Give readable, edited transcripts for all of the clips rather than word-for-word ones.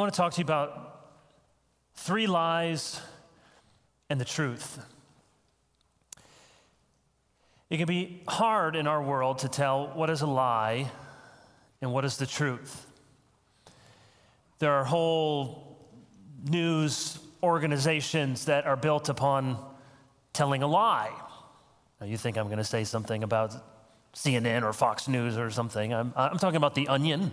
I want to talk to you about three lies and the truth. It can be hard in our world to tell what is a lie and what is the truth. There are whole news organizations that are built upon telling a lie. Now, you think I'm going to say something about CNN or Fox News or something. I'm talking about The Onion.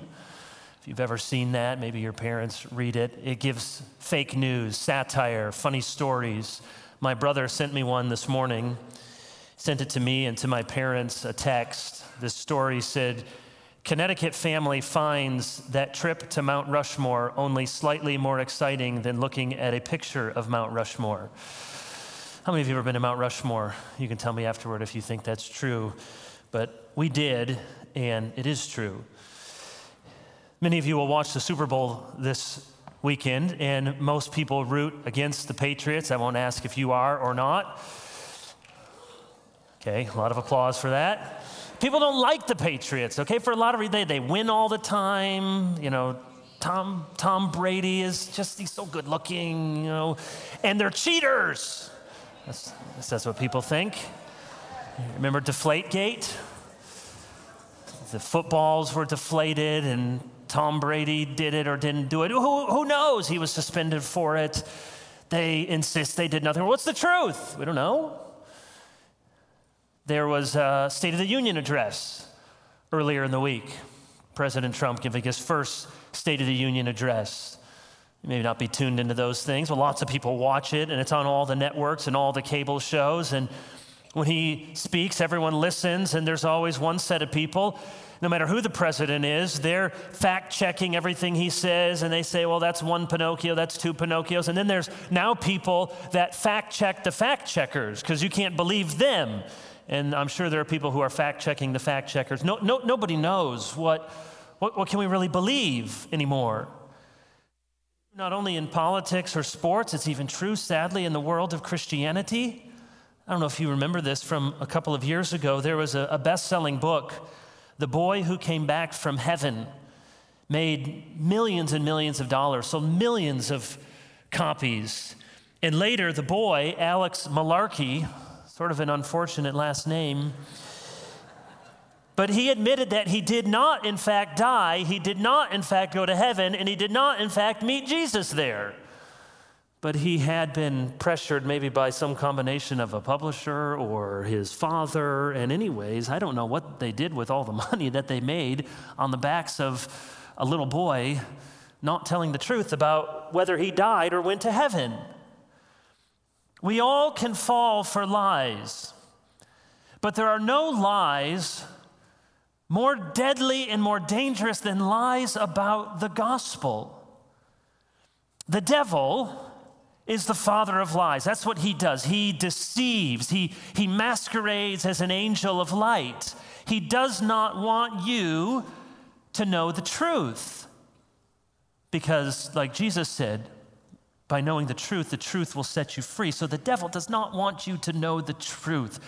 If you've ever seen that, maybe your parents read it. It gives fake news, satire, funny stories. My brother sent me one this morning, sent it to me and to my parents, a text. This story said, Connecticut family finds that trip to Mount Rushmore only slightly more exciting than looking at a picture of Mount Rushmore. How many of you have ever been to Mount Rushmore? You can tell me afterward if you think that's true. But we did, and it is true. Many of you will watch the Super Bowl this weekend, and most people root against the Patriots. I won't ask if you are or not. Okay, a lot of applause for that. People don't like the Patriots, okay? For a lot of reasons, they win all the time. You know, Tom Brady is just, he's so good looking, you know. And they're cheaters. That's what people think. Remember Deflategate? The footballs were deflated and Tom Brady did it or didn't do it. Who knows? He was suspended for it. They insist they did nothing. What's the truth? We don't know. There was a State of the Union address earlier in the week. President Trump giving his first State of the Union address. You may not be tuned into those things, but lots of people watch it, and it's on all the networks and all the cable shows. And when he speaks, everyone listens, and there's always one set of people, no matter who the president is, they're fact-checking everything he says, and they say, well, that's one Pinocchio, that's two Pinocchios. And then there's now people that fact-check the fact-checkers because you can't believe them. And I'm sure there are people who are fact-checking the fact-checkers. Nobody knows what can we really believe anymore. Not only in politics or sports, it's even true, sadly, in the world of Christianity. I don't know if you remember this from a couple of years ago. There was a best-selling book, The Boy Who Came Back from Heaven, made millions and millions of dollars, sold millions of copies. And later, the boy, Alex Malarkey, sort of an unfortunate last name. But he admitted that he did not, in fact, die. He did not, in fact, go to heaven. And he did not, in fact, meet Jesus there. But he had been pressured maybe by some combination of a publisher or his father. And anyways, I don't know what they did with all the money that they made on the backs of a little boy not telling the truth about whether he died or went to heaven. We all can fall for lies, but there are no lies more deadly and more dangerous than lies about the gospel. The devil is the father of lies. That's what he does. He deceives. He masquerades as an angel of light. He does not want you to know the truth because, like Jesus said, by knowing the truth will set you free. So the devil does not want you to know the truth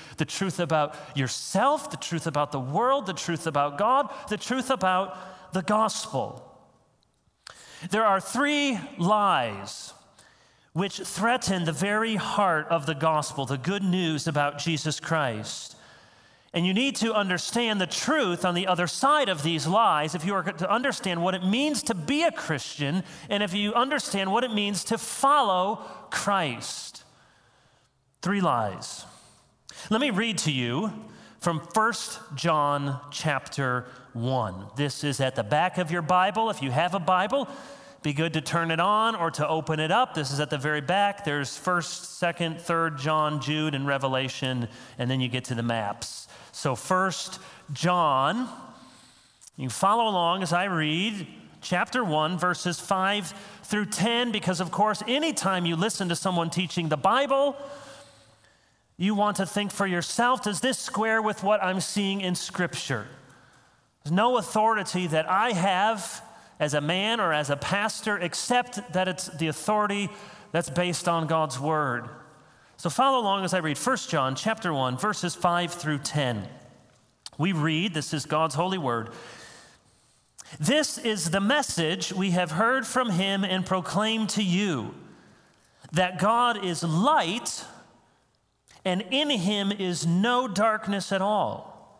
about yourself, the truth about the world, the truth about God, the truth about the gospel. There are three lies which threaten the very heart of the gospel, the good news about Jesus Christ. And you need to understand the truth on the other side of these lies if you are to understand what it means to be a Christian and if you understand what it means to follow Christ. Three lies. Let me read to you from 1 John chapter 1. This is at the back of your Bible. If you have a Bible, be good to turn it on or to open it up. This is at the very back. There's 1st, 2nd, 3rd, John, Jude, and Revelation, and then you get to the maps. So 1st John, you follow along as I read chapter 1, verses 5 through 10, because, of course, anytime you listen to someone teaching the Bible, you want to think for yourself, does this square with what I'm seeing in Scripture? There's no authority that I have as a man or as a pastor except that it's the authority that's based on God's Word. So follow along as I read 1 John chapter 1, verses 5 through 10. We read, this is God's holy word. This is the message we have heard from him and proclaimed to you, that God is light and in him is no darkness at all.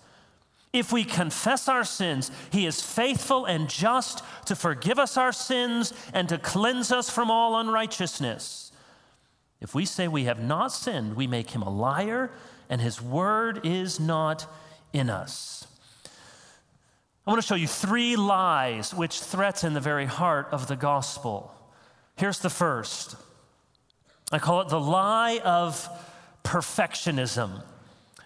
If we confess our sins, he is faithful and just to forgive us our sins and to cleanse us from all unrighteousness. If we say we have not sinned, we make him a liar, and his word is not in us. I want to show you three lies which threaten the very heart of the gospel. Here's the first. I call it the lie of perfectionism.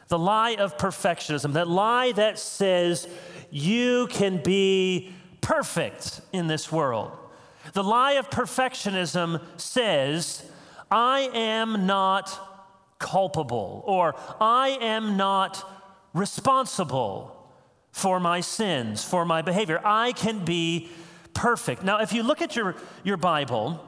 The lie of perfectionism, that lie that says you can be perfect in this world. The lie of perfectionism says, I am not culpable, or I am not responsible for my sins, for my behavior. I can be perfect. Now, if you look at your Bible,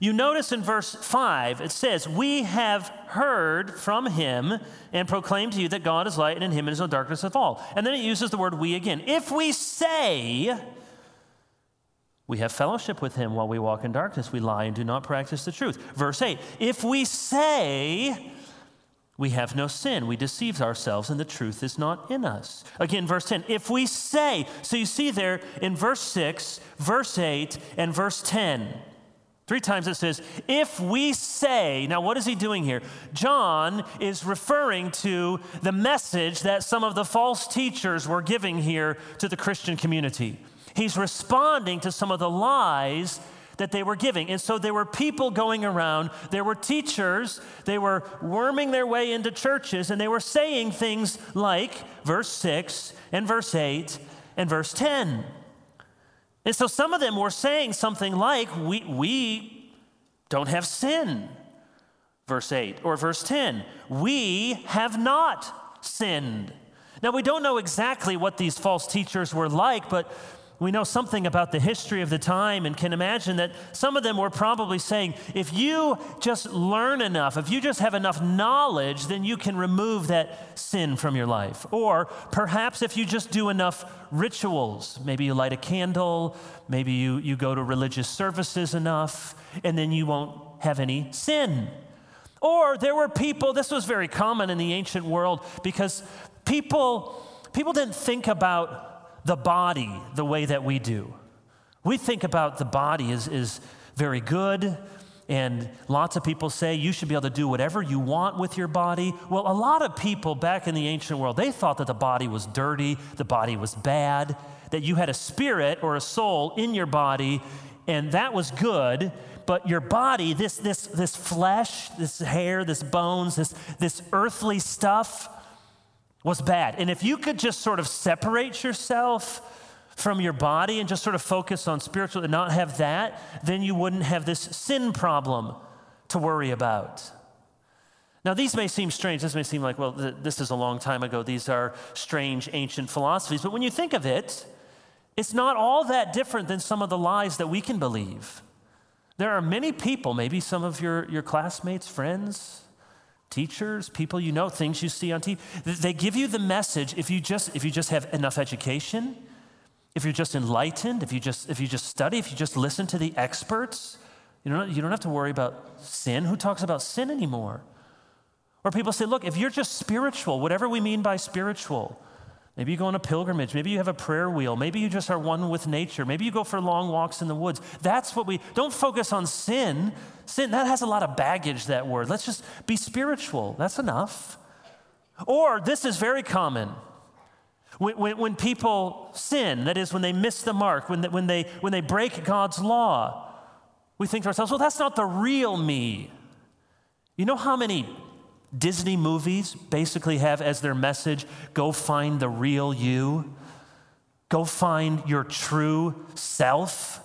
you notice in verse 5, it says, we have heard from him and proclaimed to you that God is light and in him is no darkness at all. And then it uses the word we again. If we say we have fellowship with him while we walk in darkness, we lie and do not practice the truth. Verse 8, if we say we have no sin, we deceive ourselves, and the truth is not in us. Again, verse 10, if we say, so you see there in verse 6, verse 8, and verse 10, three times it says, if we say, now what is he doing here? John is referring to the message that some of the false teachers were giving here to the Christian community. He's responding to some of the lies that they were giving. And so there were people going around, there were teachers, they were worming their way into churches, and they were saying things like verse 6 and verse 8 and verse 10. And so some of them were saying something like, we don't have sin, verse 8, or verse 10, we have not sinned. Now we don't know exactly what these false teachers were like, but we know something about the history of the time and can imagine that some of them were probably saying, if you just learn enough, if you just have enough knowledge, then you can remove that sin from your life. Or perhaps if you just do enough rituals, maybe you light a candle, maybe you go to religious services enough, and then you won't have any sin. Or there were people, this was very common in the ancient world, because people didn't think about the body the way that we do. We think about the body is very good, and lots of people say you should be able to do whatever you want with your body. Well, a lot of people back in the ancient world, they thought that the body was dirty, the body was bad, that you had a spirit or a soul in your body, and that was good, but your body, this flesh, this hair, this bones, this earthly stuff, was bad. And if you could just sort of separate yourself from your body and just sort of focus on spiritual and not have that, then you wouldn't have this sin problem to worry about. Now, these may seem strange. This may seem like, well, this is a long time ago. These are strange ancient philosophies. But when you think of it, it's not all that different than some of the lies that we can believe. There are many people, maybe some of your classmates, friends, teachers, people you know, things you see on TV, they give you the message, if you just have enough education, if you're just enlightened, if you just study, if you just listen to the experts, you don't have to worry about sin. Who talks about sin anymore? Or people say, look, if you're just spiritual, whatever we mean by spiritual, maybe you go on a pilgrimage, maybe you have a prayer wheel, maybe you just are one with nature, maybe you go for long walks in the woods. That's what don't focus on sin. Sin, that has a lot of baggage, that word. Let's just be spiritual. That's enough. Or this is very common. When people sin, that is, when they miss the mark, when they break God's law, we think to ourselves, well, that's not the real me. You know how many Disney movies basically have as their message, go find the real you, go find your true self?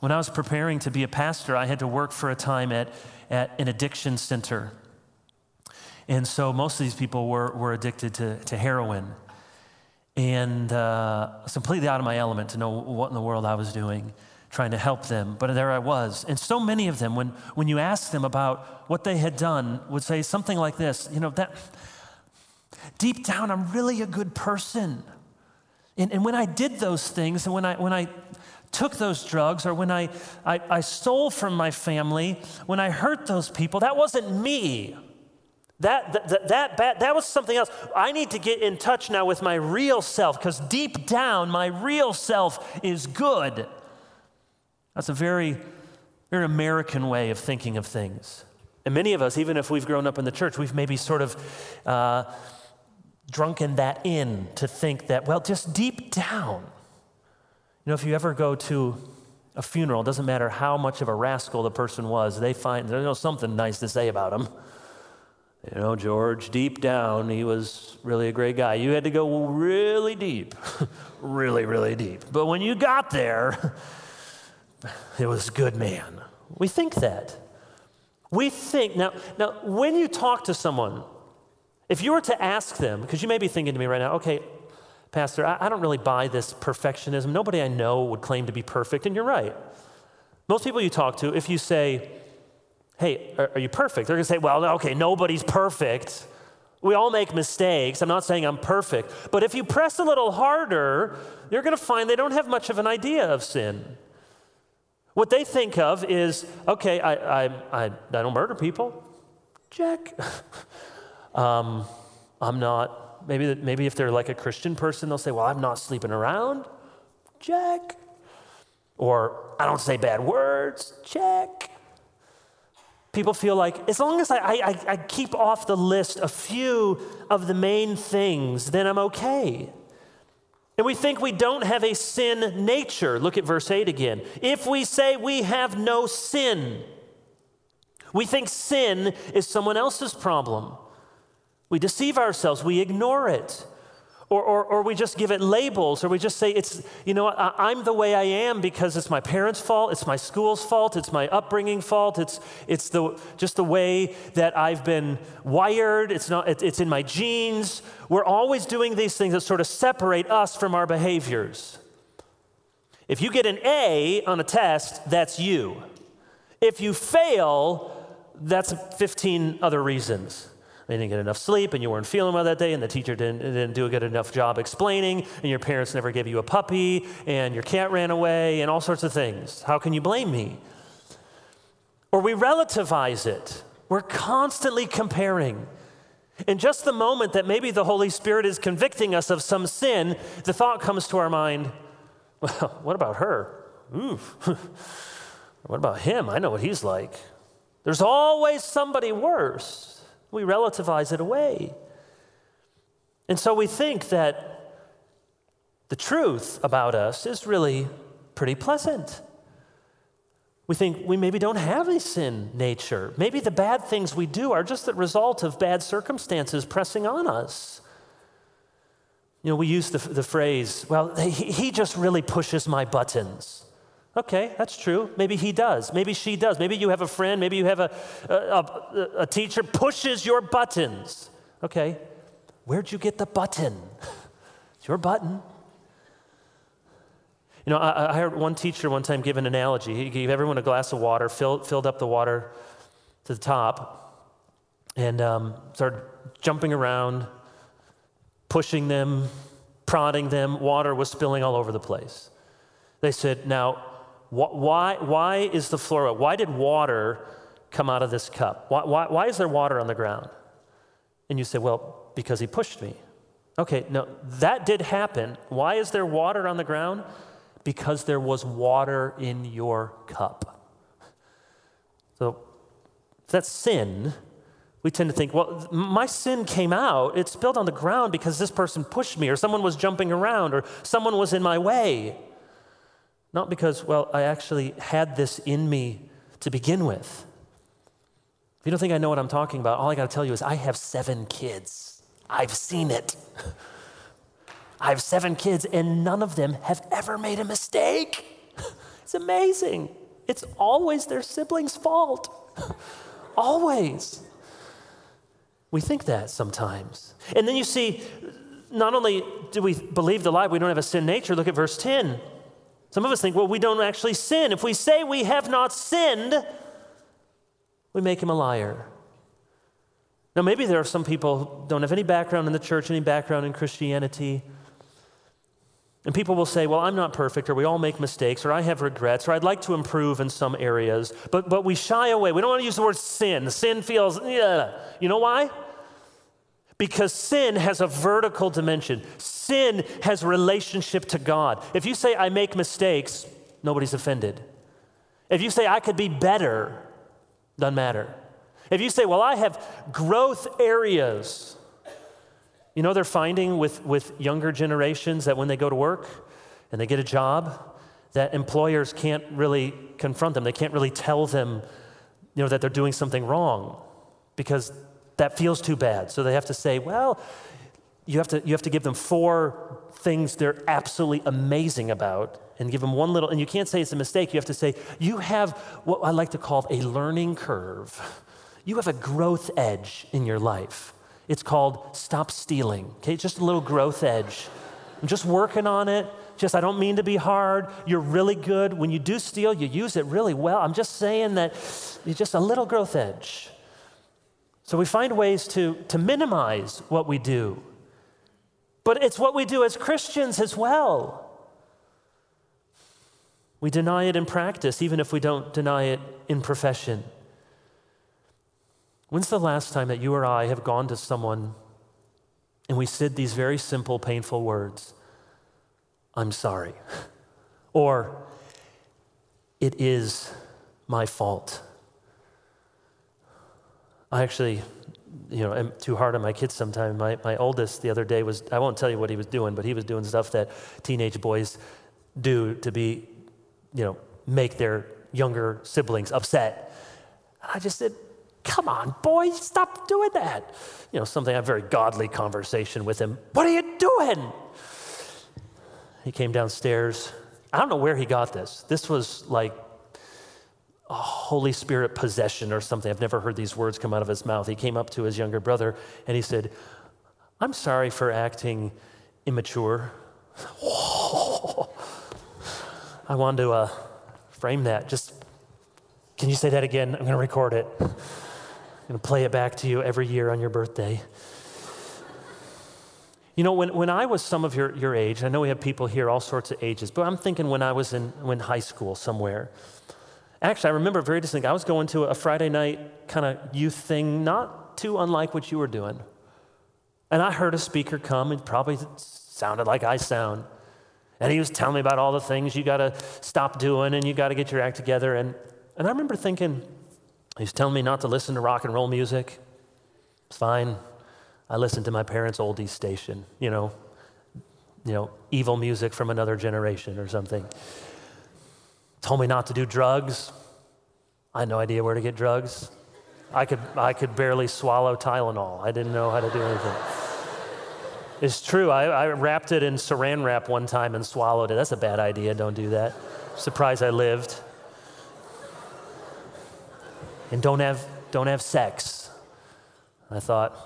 When I was preparing to be a pastor, I had to work for a time at an addiction center. And so most of these people were addicted to heroin. And I was completely out of my element to know what in the world I was doing, trying to help them. But there I was. And so many of them, when you asked them about what they had done, would say something like this, you know, that deep down, I'm really a good person. And when I did those things, and when I took those drugs, or when I stole from my family, when I hurt those people, that wasn't me. That was something else. I need to get in touch now with my real self, because deep down, my real self is good. That's a very, very American way of thinking of things. And many of us, even if we've grown up in the church, we've maybe sort of drunken that in to think that, well, just deep down. You know, if you ever go to a funeral, it doesn't matter how much of a rascal the person was, they find there's something nice to say about him. You know, George, deep down, he was really a great guy. You had to go really deep, really deep. But when you got there, it was a good man. We think that. We think, now when you talk to someone, if you were to ask them, because you may be thinking to me right now, okay, Pastor, I don't really buy this perfectionism. Nobody I know would claim to be perfect, and you're right. Most people you talk to, if you say, hey, are you perfect? They're going to say, well, okay, nobody's perfect. We all make mistakes. I'm not saying I'm perfect. But if you press a little harder, you're going to find they don't have much of an idea of sin. What they think of is, okay, I don't murder people. Check. I'm not, maybe if they're like a Christian person, they'll say, well, I'm not sleeping around. Check. Or I don't say bad words. Check. People feel like, as long as I keep off the list a few of the main things, then I'm okay. And we think we don't have a sin nature. Look at verse 8 again. If we say we have no sin, we think sin is someone else's problem. We deceive ourselves. We ignore it. Or we just give it labels, or we just say, it's, you know, I'm the way I am because it's my parents' fault, it's my school's fault, it's my upbringing fault, it's just the way that I've been wired, it's in my genes. We're always doing these things that sort of separate us from our behaviors. If you get an A on a test, that's you. If you fail, that's 15 other reasons. You didn't get enough sleep, and you weren't feeling well that day, and the teacher didn't do a good enough job explaining, and your parents never gave you a puppy, and your cat ran away, and all sorts of things. How can you blame me? Or we relativize it. We're constantly comparing. And just the moment that maybe the Holy Spirit is convicting us of some sin, the thought comes to our mind, well, what about her? Ooh. What about him? I know what he's like. There's always somebody worse. We relativize it away. And so we think that the truth about us is really pretty pleasant. We think we maybe don't have a sin nature. Maybe the bad things we do are just the result of bad circumstances pressing on us. You know, we use the phrase, well, he just really pushes my buttons. Okay, that's true. Maybe he does. Maybe she does. Maybe you have a friend. Maybe you have a teacher pushes your buttons. Okay, where'd you get the button? It's your button. You know, I heard one teacher one time give an analogy. He gave everyone a glass of water, filled up the water to the top, and started jumping around, pushing them, prodding them. Water was spilling all over the place. They said, now, why is the floor wet? Why did water come out of this cup? Why is there water on the ground? And you say, well, because he pushed me. Okay, no, that did happen. Why is there water on the ground? Because there was water in your cup. So if that's sin, we tend to think, well, my sin came out. It spilled on the ground because this person pushed me, or someone was jumping around, or someone was in my way. Not because, well, I actually had this in me to begin with. If you don't think I know what I'm talking about, all I got to tell you is I have 7 kids. I've seen it. I have 7 kids, and none of them have ever made a mistake. It's amazing. It's always their siblings' fault. Always. We think that sometimes. And then you see, not only do we believe the lie, we don't have a sin nature. Look at verse 10. Some of us think, well, we don't actually sin. If we say we have not sinned, we make him a liar. Now, maybe there are some people who don't have any background in the church, any background in Christianity. And people will say, well, I'm not perfect, or we all make mistakes, or I have regrets, or I'd like to improve in some areas. But we shy away. We don't want to use the word sin. Sin feels, You know why? Because sin has a vertical dimension. Sin has relationship to God. If you say, I make mistakes, nobody's offended. If you say, I could be better, doesn't matter. If you say, well, I have growth areas. You know, they're finding with younger generations that when they go to work and they get a job, that employers can't really confront them. They can't really tell them, you know, that they're doing something wrong because that feels too bad. So they have to say, well, you have to give them 4 things they're absolutely amazing about and give them one little, and you can't say it's a mistake. You have to say, you have what I like to call a learning curve. You have a growth edge in your life. It's called stop stealing, okay? Just a little growth edge. I'm just working on it. I don't mean to be hard. You're really good. When you do steal, you use it really well. I'm just saying that it's just a little growth edge. So we find ways to minimize what we do. But it's what we do as Christians as well. We deny it in practice, even if we don't deny it in profession. When's the last time that you or I have gone to someone and we said these very simple, painful words, I'm sorry, or it is my fault? I actually, am too hard on my kids sometimes. My oldest the other day was, I won't tell you what he was doing, but he was doing stuff that teenage boys do to be, make their younger siblings upset. And I just said, come on, boy, stop doing that. Something, a very godly conversation with him. What are you doing? He came downstairs. I don't know where he got this. This was like a Holy Spirit possession or something. I've never heard these words come out of his mouth. He came up to his younger brother and he said, I'm sorry for acting immature. Whoa. I wanted to frame that. Just, can you say that again? I'm going to record it. I'm going to play it back to you every year on your birthday. When I was some of your age, I know we have people here all sorts of ages, but I'm thinking when I was in high school somewhere. Actually, I remember very distinctly, I was going to a Friday night kind of youth thing, not too unlike what you were doing. And I heard a speaker come, and probably sounded like I sound. And he was telling me about all the things you got to stop doing and you got to get your act together. And I remember thinking, he's telling me not to listen to rock and roll music. It's fine. I listened to my parents' oldies station, evil music from another generation or something. Told me not to do drugs. I had no idea where to get drugs. I could barely swallow Tylenol. I didn't know how to do anything. It's true. I wrapped it in saran wrap one time and swallowed it. That's a bad idea. Don't do that. Surprised I lived. And don't have sex. I thought,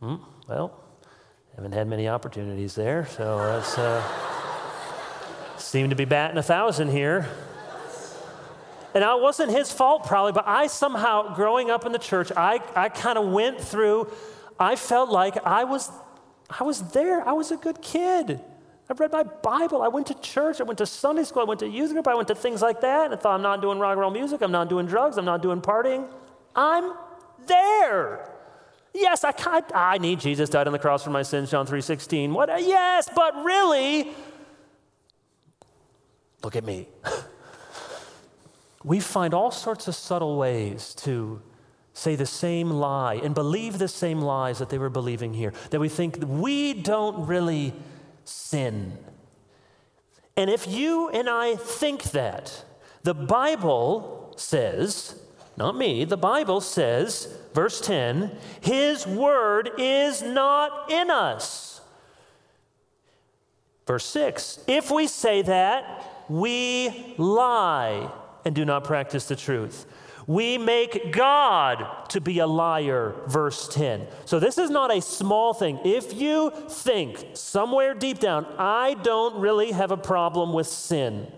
well, haven't had many opportunities there, so that's seemed to be batting 1,000 here. And it wasn't his fault probably, but I somehow, growing up in the church, I kind of went through. I felt like I was there. I was a good kid. I read my Bible. I went to church. I went to Sunday school. I went to youth group. I went to things like that. And I thought, I'm not doing rock and roll music. I'm not doing drugs. I'm not doing partying. I'm there. Yes, I need Jesus died on the cross for my sins, John 3:16. What? Yes, but really, look at me. We find all sorts of subtle ways to say the same lie and believe the same lies that they were believing here. That we think we don't really sin. And if you and I think that, the Bible says, not me, the Bible says, verse 10, his word is not in us. Verse 6, if we say that, we lie and do not practice the truth. We make God to be a liar, verse 10. So this is not a small thing. If you think somewhere deep down, I don't really have a problem with sin.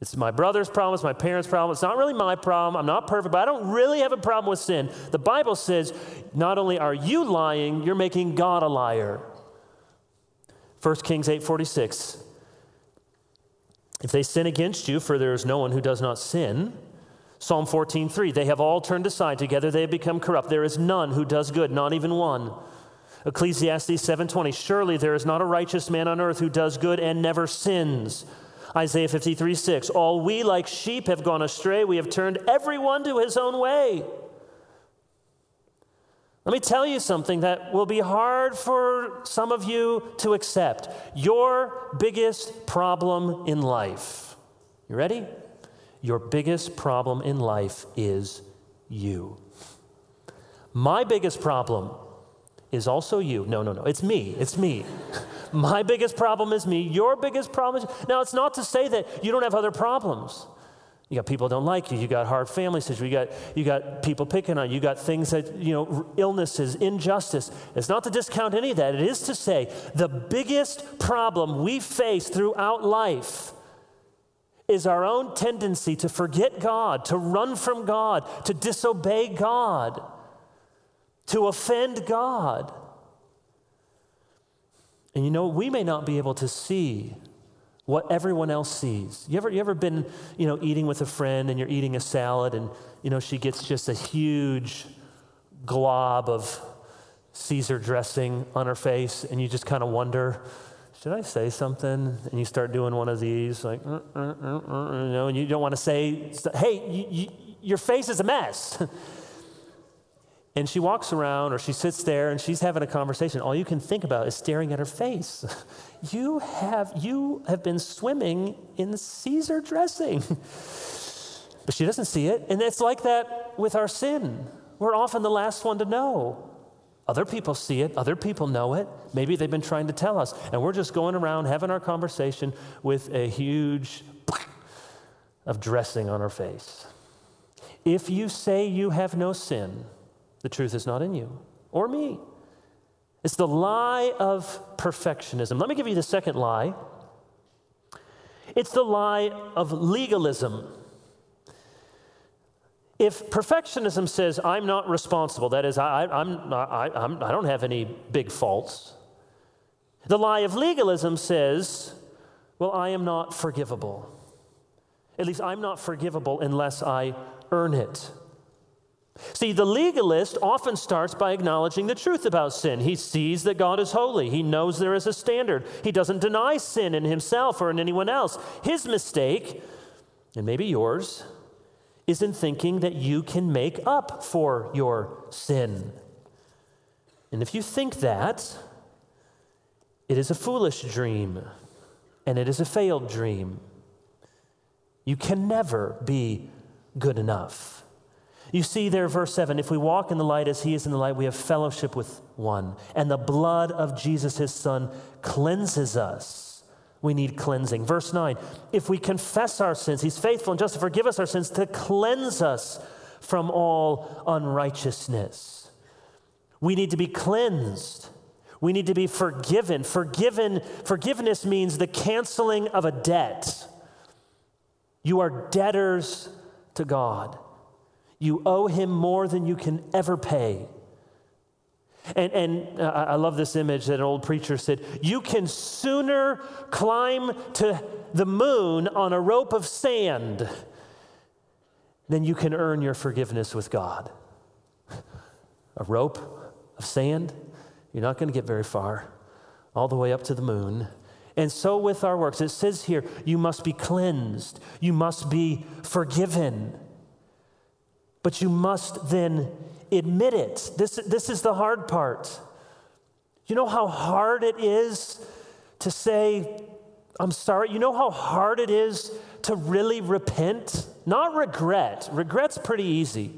It's my brother's problem, it's my parents' problem, it's not really my problem, I'm not perfect, but I don't really have a problem with sin. The Bible says, not only are you lying, you're making God a liar. 1 Kings 8:46. If they sin against you, for there is no one who does not sin. Psalm 14:3, they have all turned aside, together they have become corrupt. There is none who does good, not even one. Ecclesiastes 7:20, surely there is not a righteous man on earth who does good and never sins. Isaiah 53:6, all we like sheep have gone astray, we have turned everyone to his own way. Let me tell you something that will be hard for some of you to accept. Your biggest problem in life, you ready? Your biggest problem in life is you. My biggest problem is also you. No, it's me. My biggest problem is me. Your biggest problem is... Now, it's not to say that you don't have other problems. You got people who don't like you. You got hard family situations. You got people picking on you. You got things that, illnesses, injustice. It's not to discount any of that. It is to say the biggest problem we face throughout life is our own tendency to forget God, to run from God, to disobey God, to offend God. And we may not be able to see what everyone else sees. You ever been, eating with a friend and you're eating a salad and, she gets just a huge glob of Caesar dressing on her face and you just kind of wonder, should I say something? And you start doing one of these, like, and you don't want to say, hey, your face is a mess. And she walks around or she sits there and she's having a conversation. All you can think about is staring at her face. You have been swimming in Caesar dressing. But she doesn't see it. And it's like that with our sin. We're often the last one to know. Other people see it. Other people know it. Maybe they've been trying to tell us. And we're just going around having our conversation with a huge of dressing on our face. If you say you have no sin, the truth is not in you or me. It's the lie of perfectionism. Let me give you the second lie. It's the lie of legalism. If perfectionism says, I'm not responsible, that is, I don't have any big faults. The lie of legalism says, well, I am not forgivable. At least I'm not forgivable unless I earn it. See, the legalist often starts by acknowledging the truth about sin. He sees that God is holy. He knows there is a standard. He doesn't deny sin in himself or in anyone else. His mistake, and maybe yours, is in thinking that you can make up for your sin. And if you think that, it is a foolish dream, and it is a failed dream. You can never be good enough. You see there, verse 7, if we walk in the light as he is in the light, we have fellowship with one. And the blood of Jesus, his son, cleanses us. We need cleansing. Verse 9, if we confess our sins, he's faithful and just to forgive us our sins, to cleanse us from all unrighteousness. We need to be cleansed. We need to be forgiven. Forgiveness means the canceling of a debt. You are debtors to God. You owe him more than you can ever pay. And I love this image that an old preacher said, you can sooner climb to the moon on a rope of sand than you can earn your forgiveness with God. A rope of sand? You're not going to get very far, all the way up to the moon. And so with our works, it says here, you must be cleansed. You must be forgiven. But you must then admit it. This is the hard part. You know how hard it is to say, I'm sorry? You know how hard it is to really repent? Not regret. Regret's pretty easy.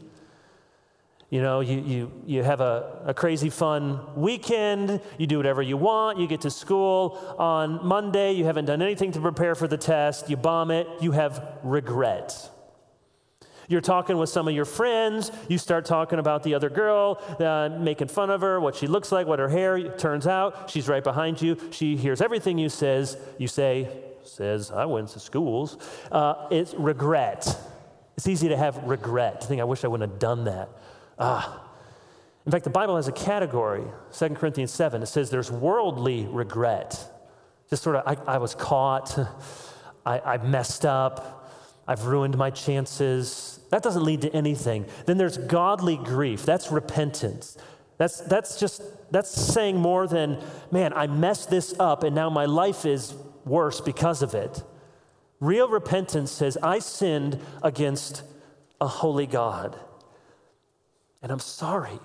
You know, you have a crazy fun weekend, you do whatever you want, you get to school. On Monday, you haven't done anything to prepare for the test, you bomb it, you have regret. You're talking with some of your friends, you start talking about the other girl, making fun of her, what she looks like, what her hair, turns out, she's right behind you, she hears everything you say, I went to schools. It's regret. It's easy to have regret, to think I wish I wouldn't have done that. In fact, the Bible has a category, 2 Corinthians 7. It says there's worldly regret. Just sort of, I was caught. I messed up. I've ruined my chances. That doesn't lead to anything. Then there's godly grief. That's repentance. That's saying more than, man, I messed this up and now my life is worse because of it. Real repentance says, I sinned against a holy God. And I'm sorry.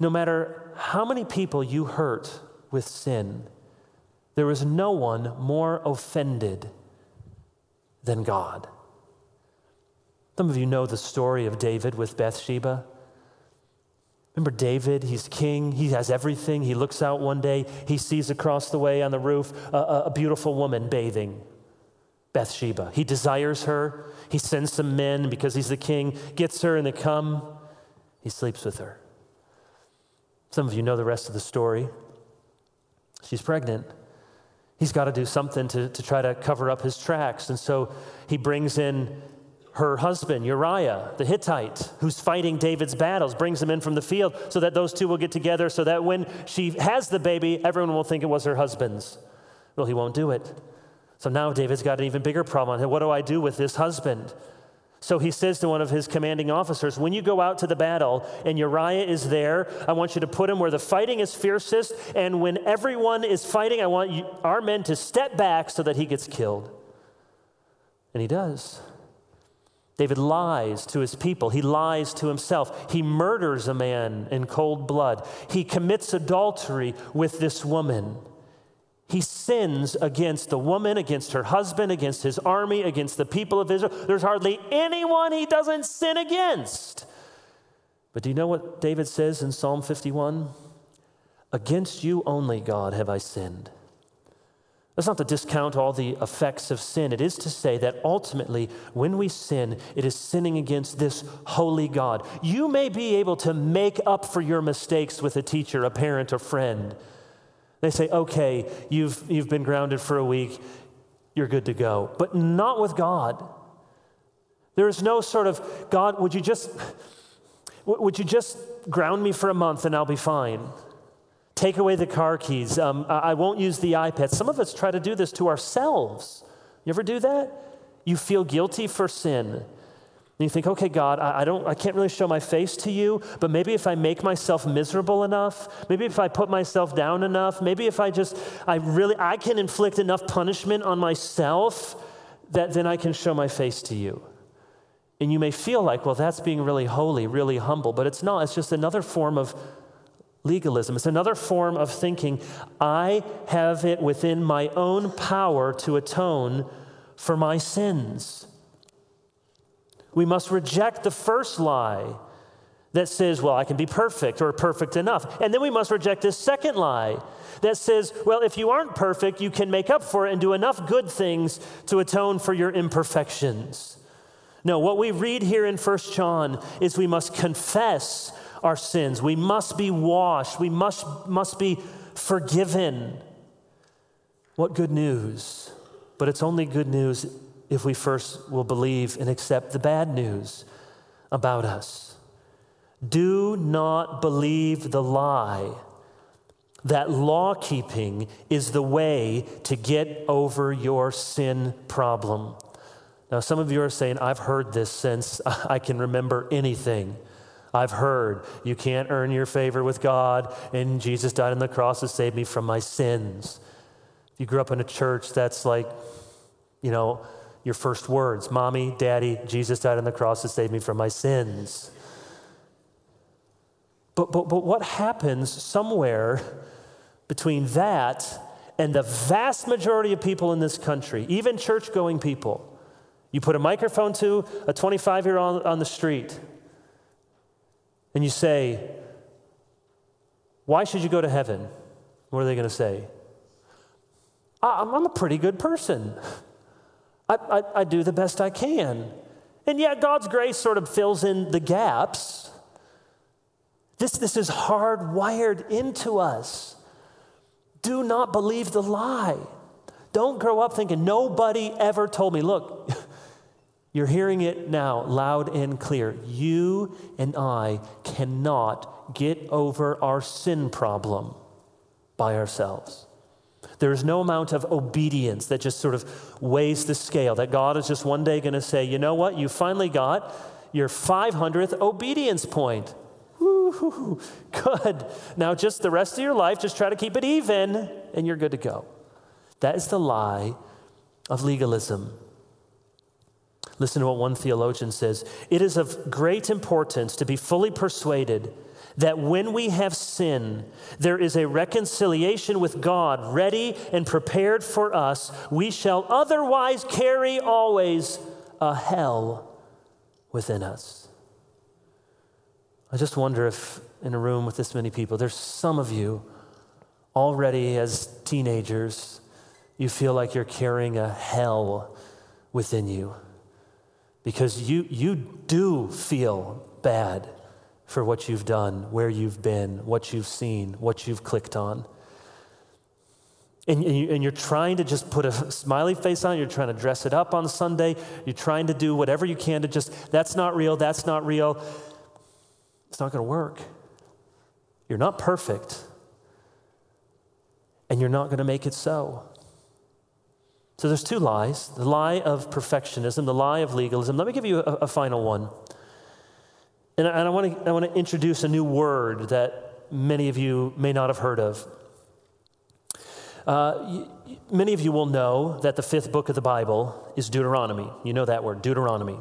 No matter how many people you hurt with sin, there is no one more offended than God. Some of you know the story of David with Bathsheba. Remember David, he's king, he has everything. He looks out one day, he sees across the way on the roof a beautiful woman bathing. Bathsheba. He desires her. He sends some men because he's the king, gets her and they come. He sleeps with her. Some of you know the rest of the story. She's pregnant. He's got to do something to try to cover up his tracks. And so he brings in her husband, Uriah, the Hittite, who's fighting David's battles, brings him in from the field so that those two will get together so that when she has the baby, everyone will think it was her husband's. Well, he won't do it. So now David's got an even bigger problem. What do I do with this husband? So he says to one of his commanding officers, when you go out to the battle and Uriah is there, I want you to put him where the fighting is fiercest. And when everyone is fighting, I want our men to step back so that he gets killed. And he does. David lies to his people. He lies to himself. He murders a man in cold blood. He commits adultery with this woman. He sins against the woman, against her husband, against his army, against the people of Israel. There's hardly anyone he doesn't sin against. But do you know what David says in Psalm 51? Against you only, God, have I sinned. That's not to discount all the effects of sin. It is to say that ultimately, when we sin, it is sinning against this holy God. You may be able to make up for your mistakes with a teacher, a parent, a friend. They say, okay, you've been grounded for a week, you're good to go. But not with God. There is no sort of, God, would you just ground me for a month and I'll be fine? Take away the car keys. I won't use the iPad. Some of us try to do this to ourselves. You ever do that? You feel guilty for sin. And you think, okay, God, I can't really show my face to you, but maybe if I make myself miserable enough, maybe if I put myself down enough, maybe if I can inflict enough punishment on myself that then I can show my face to you. And you may feel like, well, that's being really holy, really humble, but it's not. It's just another form of legalism. It's another form of thinking, I have it within my own power to atone for my sins. We must reject the first lie that says, well, I can be perfect or perfect enough. And then we must reject this second lie that says, well, if you aren't perfect, you can make up for it and do enough good things to atone for your imperfections. No, what we read here in 1 John is we must confess our sins. We must be washed. We must be forgiven. What good news. But it's only good news if we first will believe and accept the bad news about us. Do not believe the lie that law-keeping is the way to get over your sin problem. Now, some of you are saying, I've heard this since I can remember anything. I've heard you can't earn your favor with God, and Jesus died on the cross to save me from my sins. If you grew up in a church that's like, you know, your first words, Mommy, Daddy, Jesus died on the cross to save me from my sins. But what happens somewhere between that and the vast majority of people in this country, even church-going people, you put a microphone to a 25-year-old on the street, and you say, why should you go to heaven? What are they going to say? I'm a pretty good person. I do the best I can. And yet God's grace sort of fills in the gaps. This is hardwired into us. Do not believe the lie. Don't grow up thinking, nobody ever told me. Look, you're hearing it now loud and clear. You and I cannot get over our sin problem by ourselves. There is no amount of obedience that just sort of weighs the scale, that God is just one day going to say, you know what, you finally got your 500th obedience point. Woo-hoo, good. Now just the rest of your life, just try to keep it even, and you're good to go. That is the lie of legalism. Listen to what one theologian says. It is of great importance to be fully persuaded that when we have sin, there is a reconciliation with God ready and prepared for us. We shall otherwise carry always a hell within us. I just wonder if in a room with this many people, there's some of you already as teenagers, you feel like you're carrying a hell within you because you do feel bad for what you've done, where you've been, what you've seen, what you've clicked on. And you're trying to just put a smiley face on, you're trying to dress it up on Sunday, you're trying to do whatever you can to just, that's not real. It's not gonna work. You're not perfect, and you're not gonna make it so. So there's two lies, the lie of perfectionism, the lie of legalism. Let me give you a final one. And I want to introduce a new word that many of you may not have heard of. Many of you will know that the fifth book of the Bible is Deuteronomy. You know that word, Deuteronomy.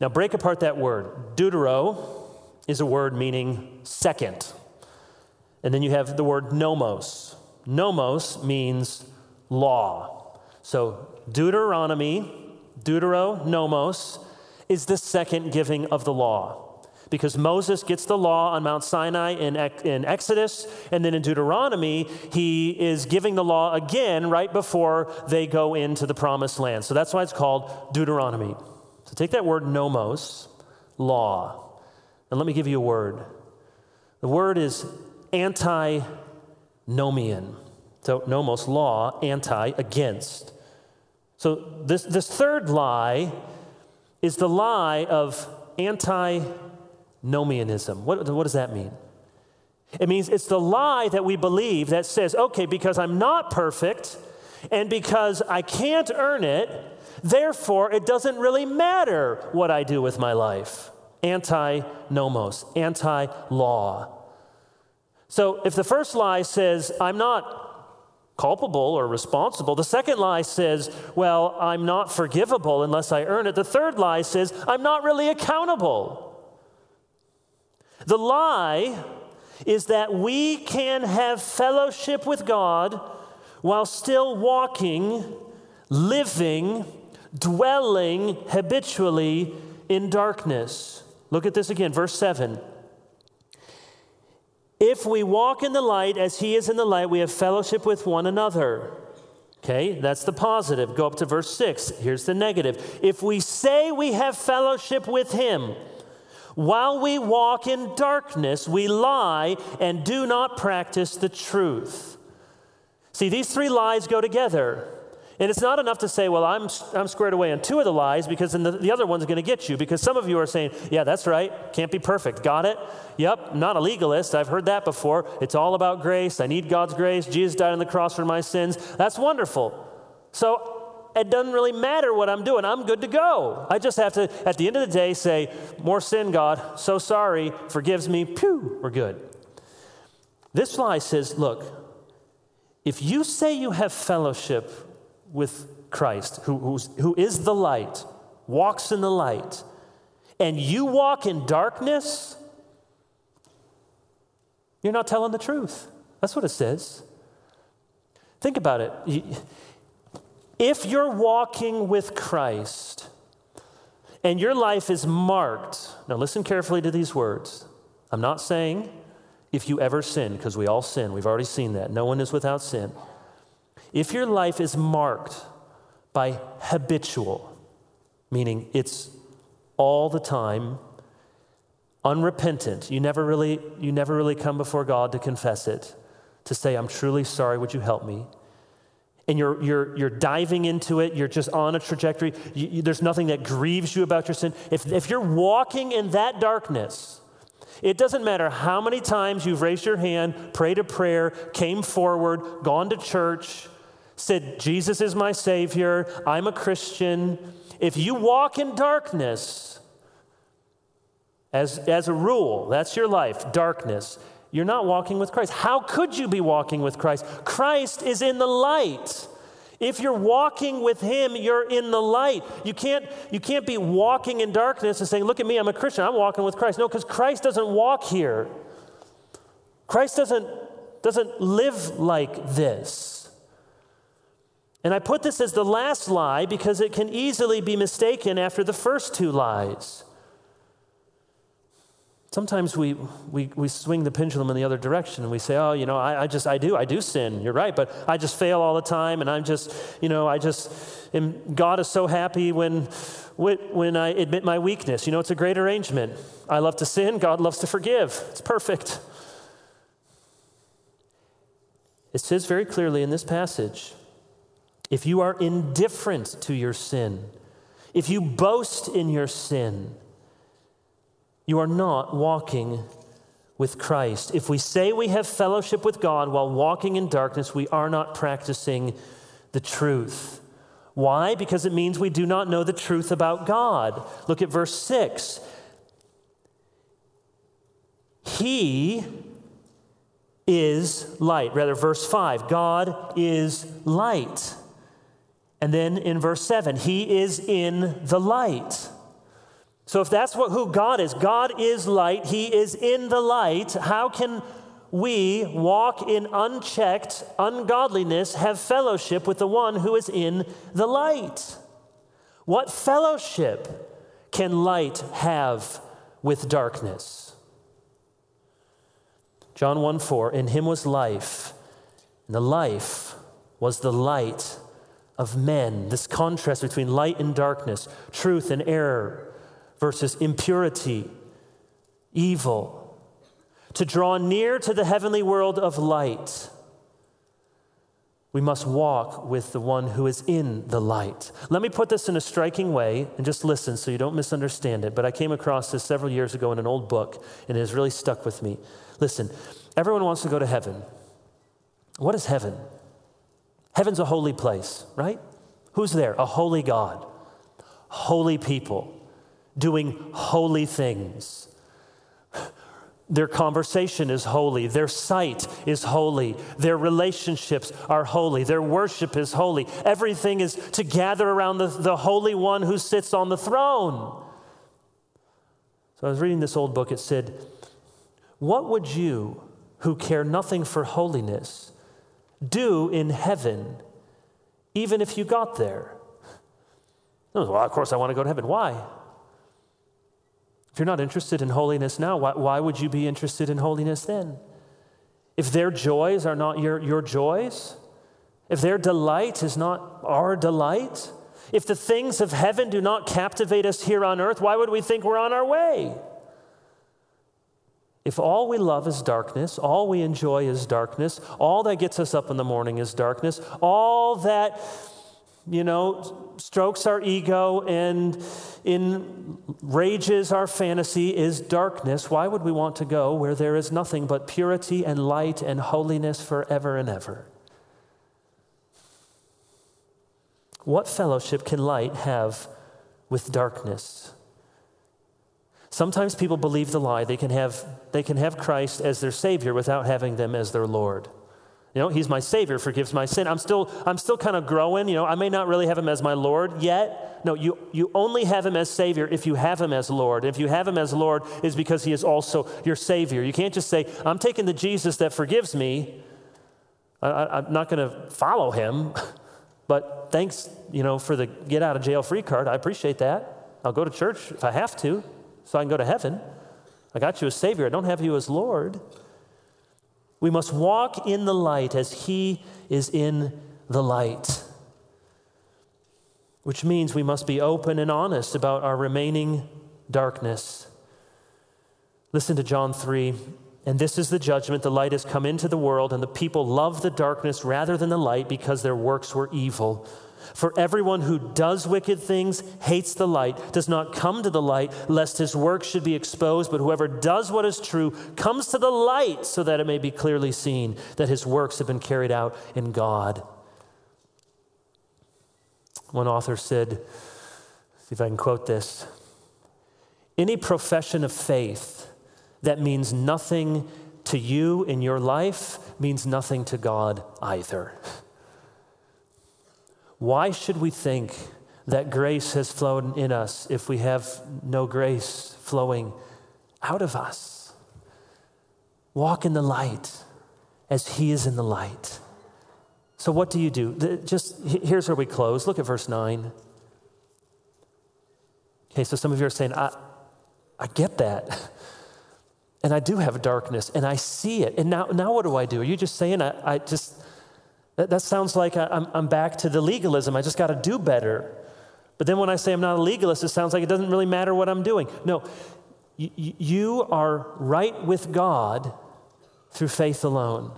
Now break apart that word. Deutero is a word meaning second. And then you have the word nomos. Nomos means law. So Deuteronomy, Deutero, nomos, is the second giving of the law. Because Moses gets the law on Mount Sinai in Exodus, and then in Deuteronomy, he is giving the law again right before they go into the promised land. So that's why it's called Deuteronomy. So take that word nomos, law, and let me give you a word. The word is antinomian. So nomos, law, anti, against. So this third lie is the lie of antinomianism. What does that mean? It means it's the lie that we believe that says, okay, because I'm not perfect and because I can't earn it, therefore it doesn't really matter what I do with my life. Antinomos, anti-law. So if the first lie says, I'm not culpable or responsible. The second lie says, well, I'm not forgivable unless I earn it. The third lie says, I'm not really accountable. The lie is that we can have fellowship with God while still walking, living, dwelling habitually in darkness. Look at this again, verse 7. If we walk in the light as he is in the light, we have fellowship with one another. Okay, that's the positive. Go up to verse 6. Here's the negative. If we say we have fellowship with him, while we walk in darkness, we lie and do not practice the truth. See, these three lies go together. And it's not enough to say, well, I'm squared away on two of the lies because then the other one's going to get you. Because some of you are saying, yeah, that's right. Can't be perfect. Got it? Yep. Not a legalist. I've heard that before. It's all about grace. I need God's grace. Jesus died on the cross for my sins. That's wonderful. So it doesn't really matter what I'm doing. I'm good to go. I just have to, at the end of the day, say, more sin, God. So sorry. Forgives me. Pew. We're good. This lie says, look, if you say you have fellowship with Christ, who is the light, walks in the light, and you walk in darkness, you're not telling the truth. That's what it says. Think about it. If you're walking with Christ and your life is marked, now listen carefully to these words, I'm not saying if you ever sin, because we all sin. We've already seen that. No one is without sin. If your life is marked by habitual, meaning it's all the time, unrepentant, you never really come before God to confess it, to say, I'm truly sorry, would you help me? And you're diving into it, you're just on a trajectory, there's nothing that grieves you about your sin. If you're walking in that darkness, it doesn't matter how many times you've raised your hand, prayed a prayer, came forward, gone to church, said, Jesus is my Savior, I'm a Christian. If you walk in darkness, as a rule, that's your life, darkness, you're not walking with Christ. How could you be walking with Christ? Christ is in the light. If you're walking with him, you're in the light. You can't be walking in darkness and saying, look at me, I'm a Christian, I'm walking with Christ. No, because Christ doesn't walk here. Christ doesn't live like this. And I put this as the last lie because it can easily be mistaken after the first two lies. Sometimes we swing the pendulum in the other direction and we say, oh, you know, I do sin. You're right, but I just fail all the time and God is so happy when I admit my weakness. You know, it's a great arrangement. I love to sin. God loves to forgive. It's perfect. It says very clearly in this passage, if you are indifferent to your sin, if you boast in your sin, you are not walking with Christ. If we say we have fellowship with God while walking in darkness, we are not practicing the truth. Why? Because it means we do not know the truth about God. Look at verse 6. He is light. Rather, verse 5, God is light. And then in verse 7, he is in the light. So if that's who God is light, he is in the light, how can we walk in unchecked ungodliness, have fellowship with the one who is in the light? What fellowship can light have with darkness? John 1:4, in him was life, and the life was the light of men. This contrast between light and darkness, truth and error, versus impurity, evil, to draw near to the heavenly world of light, we must walk with the one who is in the light. Let me put this in a striking way, and just listen so you don't misunderstand it, but I came across this several years ago in an old book, and it has really stuck with me. Listen, everyone wants to go to heaven. What is heaven? Heaven's a holy place, right? Who's there? A holy God, holy people, doing holy things. Their conversation is holy. Their sight is holy. Their relationships are holy. Their worship is holy. Everything is to gather around the Holy One who sits on the throne. So I was reading this old book. It said, what would you, who care nothing for holiness, do in heaven, even if you got there? Well, of course I want to go to heaven. Why? If you're not interested in holiness now, why would you be interested in holiness then? If their joys are not your joys, if their delight is not our delight, if the things of heaven do not captivate us here on earth, why would we think we're on our way? If all we love is darkness, all we enjoy is darkness, all that gets us up in the morning is darkness, all that, you know, strokes our ego and enrages our fantasy is darkness, why would we want to go where there is nothing but purity and light and holiness forever and ever? What fellowship can light have with darkness? Sometimes people believe the lie. They can have Christ as their Savior without having them as their Lord. You know, he's my Savior, forgives my sin. I'm still kind of growing. You know, I may not really have him as my Lord yet. No, you only have him as Savior if you have him as Lord. If you have him as Lord, it's because he is also your Savior. You can't just say, I'm taking the Jesus that forgives me. I'm not going to follow him, but thanks, you know, for the get out of jail free card. I appreciate that. I'll go to church if I have to so I can go to heaven. I got you as Savior. I don't have you as Lord. We must walk in the light as He is in the light, which means we must be open and honest about our remaining darkness. Listen to John 3. And this is the judgment. The light has come into the world, and the people love the darkness rather than the light because their works were evil. For everyone who does wicked things hates the light, does not come to the light, lest his works should be exposed. But whoever does what is true comes to the light so that it may be clearly seen that his works have been carried out in God. One author said, see if I can quote this, any profession of faith that means nothing to you in your life means nothing to God either. Why should we think that grace has flowed in us if we have no grace flowing out of us? Walk in the light as He is in the light. So what do you do? Just here's where we close. Look at verse 9. Okay, so some of you are saying, I get that. And I do have darkness, and I see it. And now what do I do? Are you just saying, that sounds like I'm back to the legalism. I just got to do better. But then when I say I'm not a legalist, it sounds like it doesn't really matter what I'm doing. No, you are right with God through faith alone.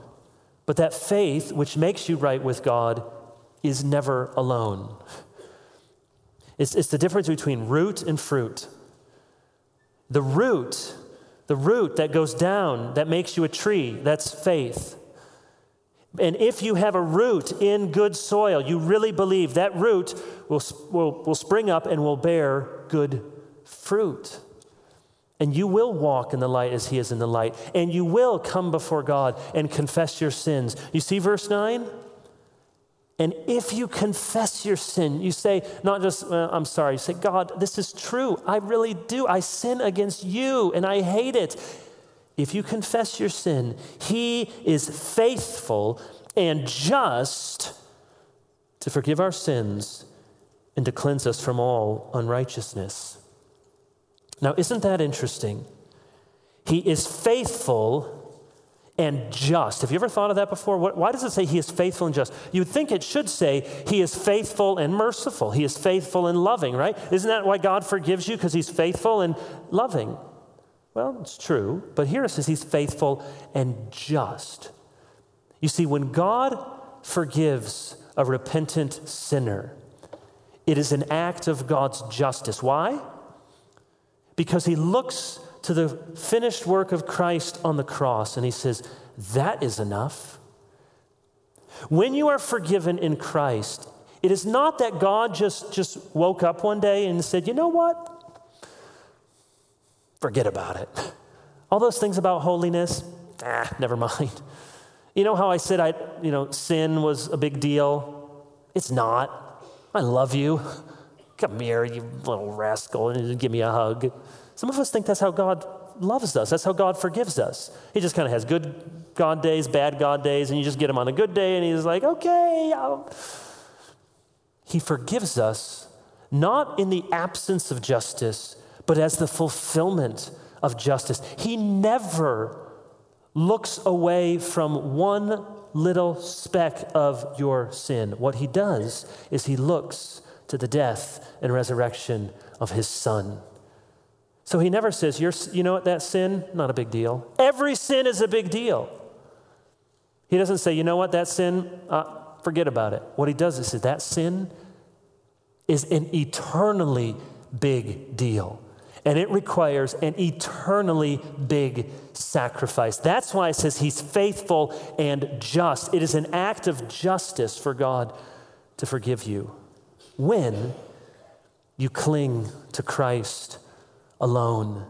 But that faith, which makes you right with God, is never alone. It's the difference between root and fruit. The root that goes down, that makes you a tree, that's faith. And if you have a root in good soil, you really believe that root will spring up and will bear good fruit. And you will walk in the light as He is in the light. And you will come before God and confess your sins. You see verse 9? And if you confess your sin, you say, not just, I'm sorry, you say, God, this is true. I really do. I sin against you and I hate it. If you confess your sin, He is faithful and just to forgive our sins and to cleanse us from all unrighteousness. Now, isn't that interesting? He is faithful and just. Have you ever thought of that before? Why does it say He is faithful and just? You'd think it should say He is faithful and merciful. He is faithful and loving, right? Isn't that why God forgives you? Because He's faithful and loving. Well, it's true, but here it says He's faithful and just. You see, when God forgives a repentant sinner, it is an act of God's justice. Why? Because He looks to the finished work of Christ on the cross and He says, that is enough. When you are forgiven in Christ, it is not that God just woke up one day and said, you know what? Forget about it. All those things about holiness, never mind. You know how I said sin was a big deal? It's not. I love you. Come here, you little rascal, and give me a hug. Some of us think that's how God loves us. That's how God forgives us. He just kind of has good God days, bad God days, and you just get Him on a good day, and He's like, okay. He forgives us, not in the absence of justice, but as the fulfillment of justice. He never looks away from one little speck of your sin. What He does is He looks to the death and resurrection of His Son. So He never says, you know what, that sin, not a big deal. Every sin is a big deal. He doesn't say, you know what, that sin, forget about it. What He does is that sin is an eternally big deal. And it requires an eternally big sacrifice. That's why it says He's faithful and just. It is an act of justice for God to forgive you when you cling to Christ alone.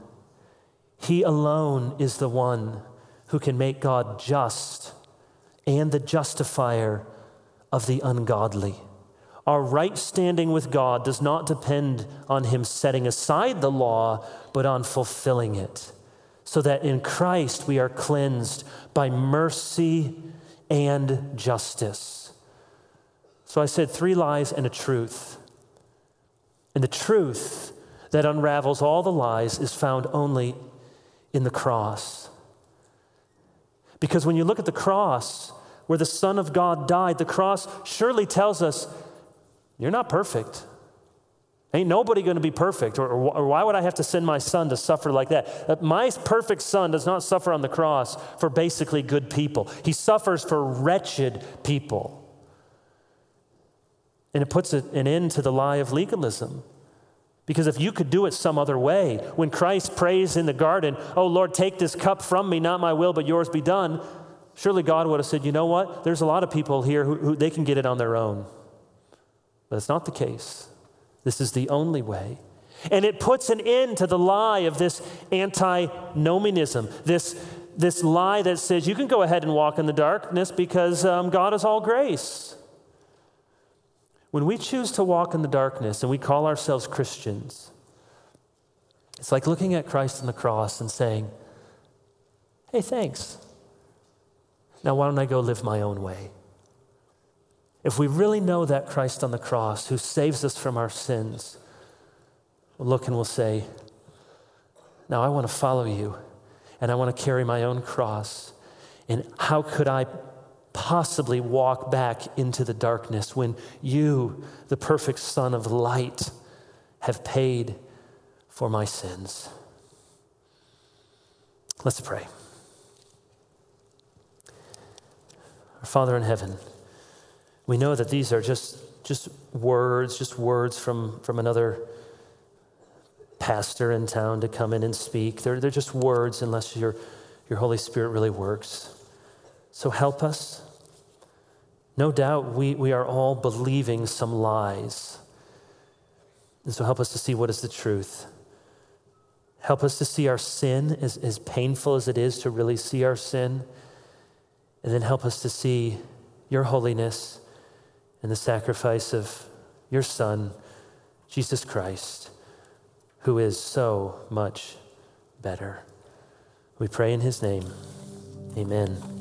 He alone is the one who can make God just and the justifier of the ungodly. Our right standing with God does not depend on Him setting aside the law, but on fulfilling it, so that in Christ we are cleansed by mercy and justice. So I said 3 lies and a truth. And the truth that unravels all the lies is found only in the cross. Because when you look at the cross where the Son of God died, the cross surely tells us you're not perfect. Ain't nobody going to be perfect, or why would I have to send my son to suffer like that? My perfect son does not suffer on the cross for basically good people. He suffers for wretched people. And it puts an end to the lie of legalism. Because if you could do it some other way, when Christ prays in the garden, oh Lord, take this cup from me, not my will, but yours be done. Surely God would have said, you know what? There's a lot of people here who they can get it on their own. But it's not the case. This is the only way. And it puts an end to the lie of this antinomianism, this lie that says you can go ahead and walk in the darkness because God is all grace. When we choose to walk in the darkness and we call ourselves Christians, it's like looking at Christ on the cross and saying, hey, thanks. Now, why don't I go live my own way? If we really know that Christ on the cross who saves us from our sins, we'll look and we'll say, now I want to follow you and I want to carry my own cross. And how could I possibly walk back into the darkness when you, the perfect Son of light, have paid for my sins? Let's pray. Our Father in heaven, we know that these are just words from another pastor in town to come in and speak. They're just words unless your Holy Spirit really works. So help us. No doubt we are all believing some lies. And so help us to see what is the truth. Help us to see our sin, as painful as it is to really see our sin. And then help us to see your holiness and the sacrifice of your Son, Jesus Christ, who is so much better. We pray in his name. Amen.